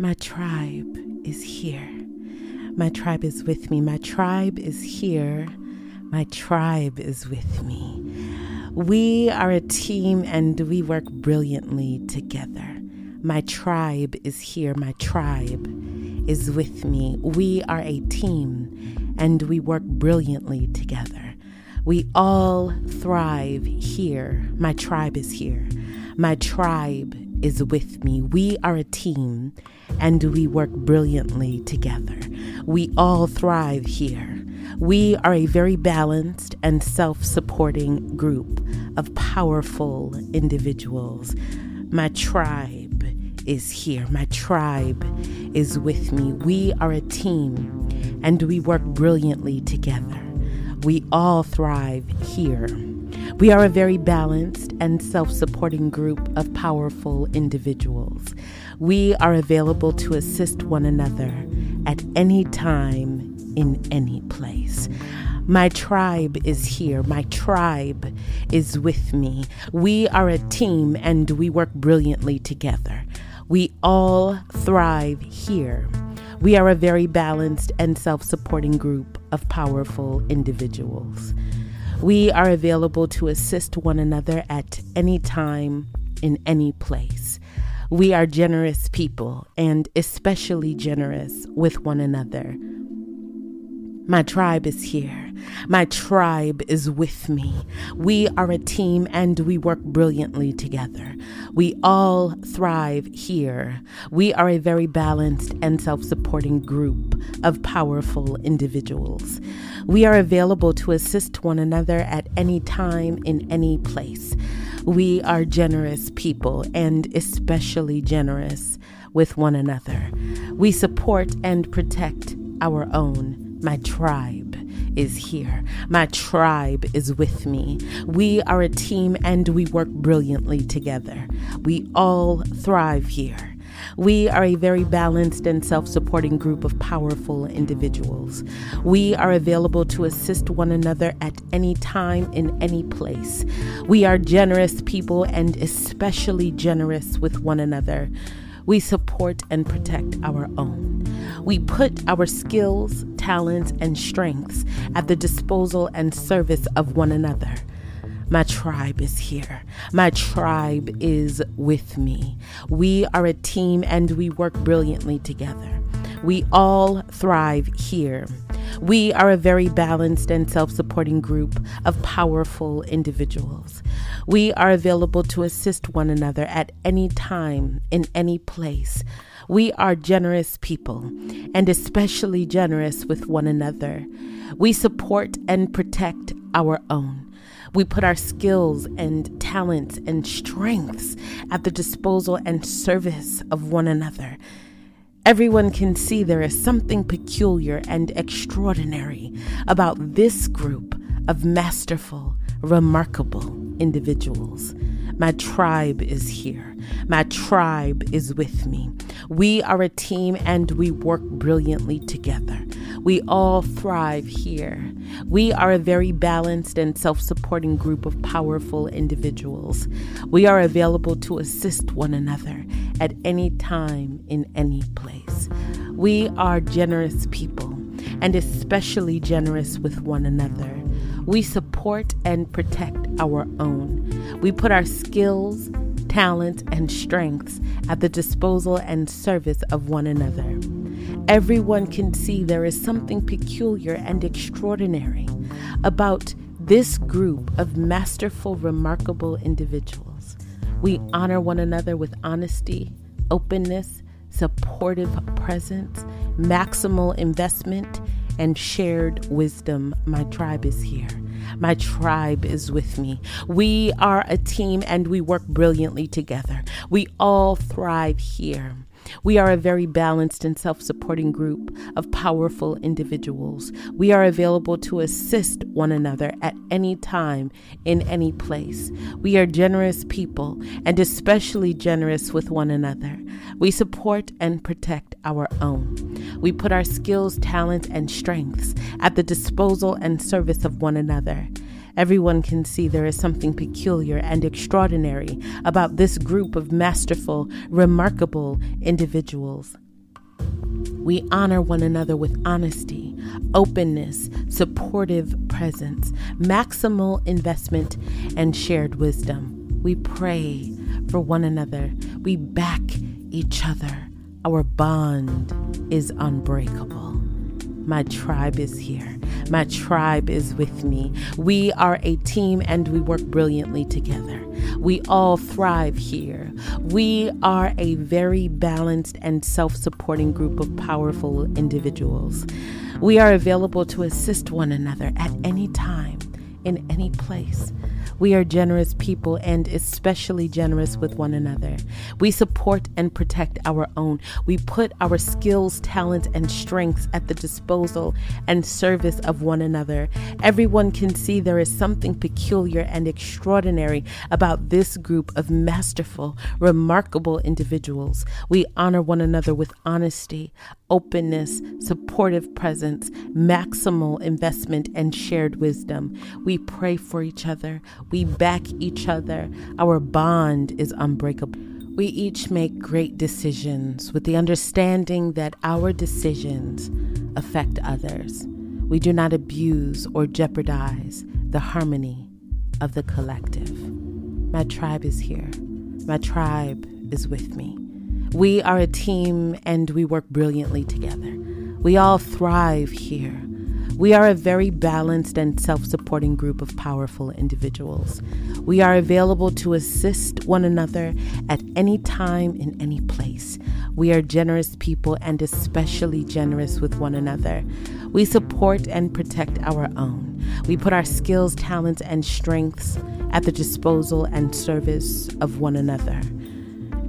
My tribe is here. My tribe is with me. My tribe is here. My tribe is with me. We are a team and we work brilliantly together. My tribe is here. My tribe is with me. We are a team and we work brilliantly together. We all thrive here. My tribe is here. My tribe is with me. We are a team and we work brilliantly together. We all thrive here. We are a very balanced and self-supporting group of powerful individuals. My tribe is here. My tribe is with me. We are a team and we work brilliantly together. We all thrive here. We are a very balanced and self-supporting group of powerful individuals. We are available to assist one another at any time, in any place. My tribe is here. My tribe is with me. We are a team and we work brilliantly together. We all thrive here. We are a very balanced and self-supporting group of powerful individuals. We are available to assist one another at any time, in any place. We are generous people and especially generous with one another. My tribe is here. My tribe is with me. We are a team and we work brilliantly together. We all thrive here. We are a very balanced and self-supporting group of powerful individuals. We are available to assist one another at any time, in any place. We are generous people and especially generous with one another. We support and protect our own. My tribe is here. My tribe is with me. We are a team and we work brilliantly together. We all thrive here. We are a very balanced and self-supporting group of powerful individuals. We are available to assist one another at any time, in any place. We are generous people and especially generous with one another. We support and protect our own. We put our skills, talents, and strengths at the disposal and service of one another. My tribe is here. My tribe is with me. We are a team and we work brilliantly together. We all thrive here. We are a very balanced and self-supporting group of powerful individuals. We are available to assist one another at any time, in any place. We are generous people and especially generous with one another. We support and protect our own. We put our skills and talents and strengths at the disposal and service of one another. Everyone can see there is something peculiar and extraordinary about this group of masterful, remarkable individuals. My tribe is here. My tribe is with me. We are a team and we work brilliantly together. We all thrive here. We are a very balanced and self-supporting group of powerful individuals. We are available to assist one another at any time, in any place. We are generous people and especially generous with one another. We support and protect our own. We put our skills, talents, and strengths at the disposal and service of one another. Everyone can see there is something peculiar and extraordinary about this group of masterful, remarkable individuals. We honor one another with honesty, openness, supportive presence, maximal investment, and shared wisdom. My tribe is here. My tribe is with me. We are a team and we work brilliantly together. We all thrive here. We are a very balanced and self-supporting group of powerful individuals. We are available to assist one another at any time, in any place. We are generous people and especially generous with one another. We support and protect our own. We put our skills, talents, and strengths at the disposal and service of one another. Everyone can see there is something peculiar and extraordinary about this group of masterful, remarkable individuals. We honor one another with honesty, openness, supportive presence, maximal investment, and shared wisdom. We pray for one another. We back each other. Our bond is unbreakable. My tribe is here. My tribe is with me. We are a team and we work brilliantly together. We all thrive here. We are a very balanced and self-supporting group of powerful individuals. We are available to assist one another at any time, in any place. We are generous people and especially generous with one another. We support and protect our own. We put our skills, talents, and strengths at the disposal and service of one another. Everyone can see there is something peculiar and extraordinary about this group of masterful, remarkable individuals. We honor one another with honesty, openness, supportive presence, maximal investment, and shared wisdom. We pray for each other. We back each other. Our bond is unbreakable. We each make great decisions with the understanding that our decisions affect others. We do not abuse or jeopardize the harmony of the collective. My tribe is here. My tribe is with me. We are a team and we work brilliantly together. We all thrive here. We are a very balanced and self-supporting group of powerful individuals. We are available to assist one another at any time, in any place. We are generous people and especially generous with one another. We support and protect our own. We put our skills, talents, and strengths at the disposal and service of one another.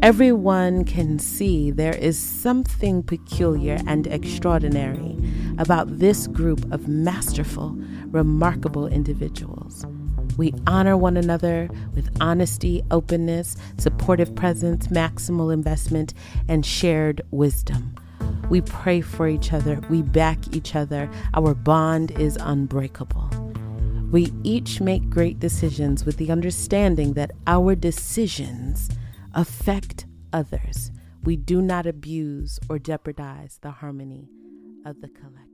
Everyone can see there is something peculiar and extraordinary about this group of masterful, remarkable individuals. We honor one another with honesty, openness, supportive presence, maximal investment, and shared wisdom. We pray for each other. We back each other. Our bond is unbreakable. We each make great decisions with the understanding that our decisions affect others. We do not abuse or jeopardize the harmony of the collective.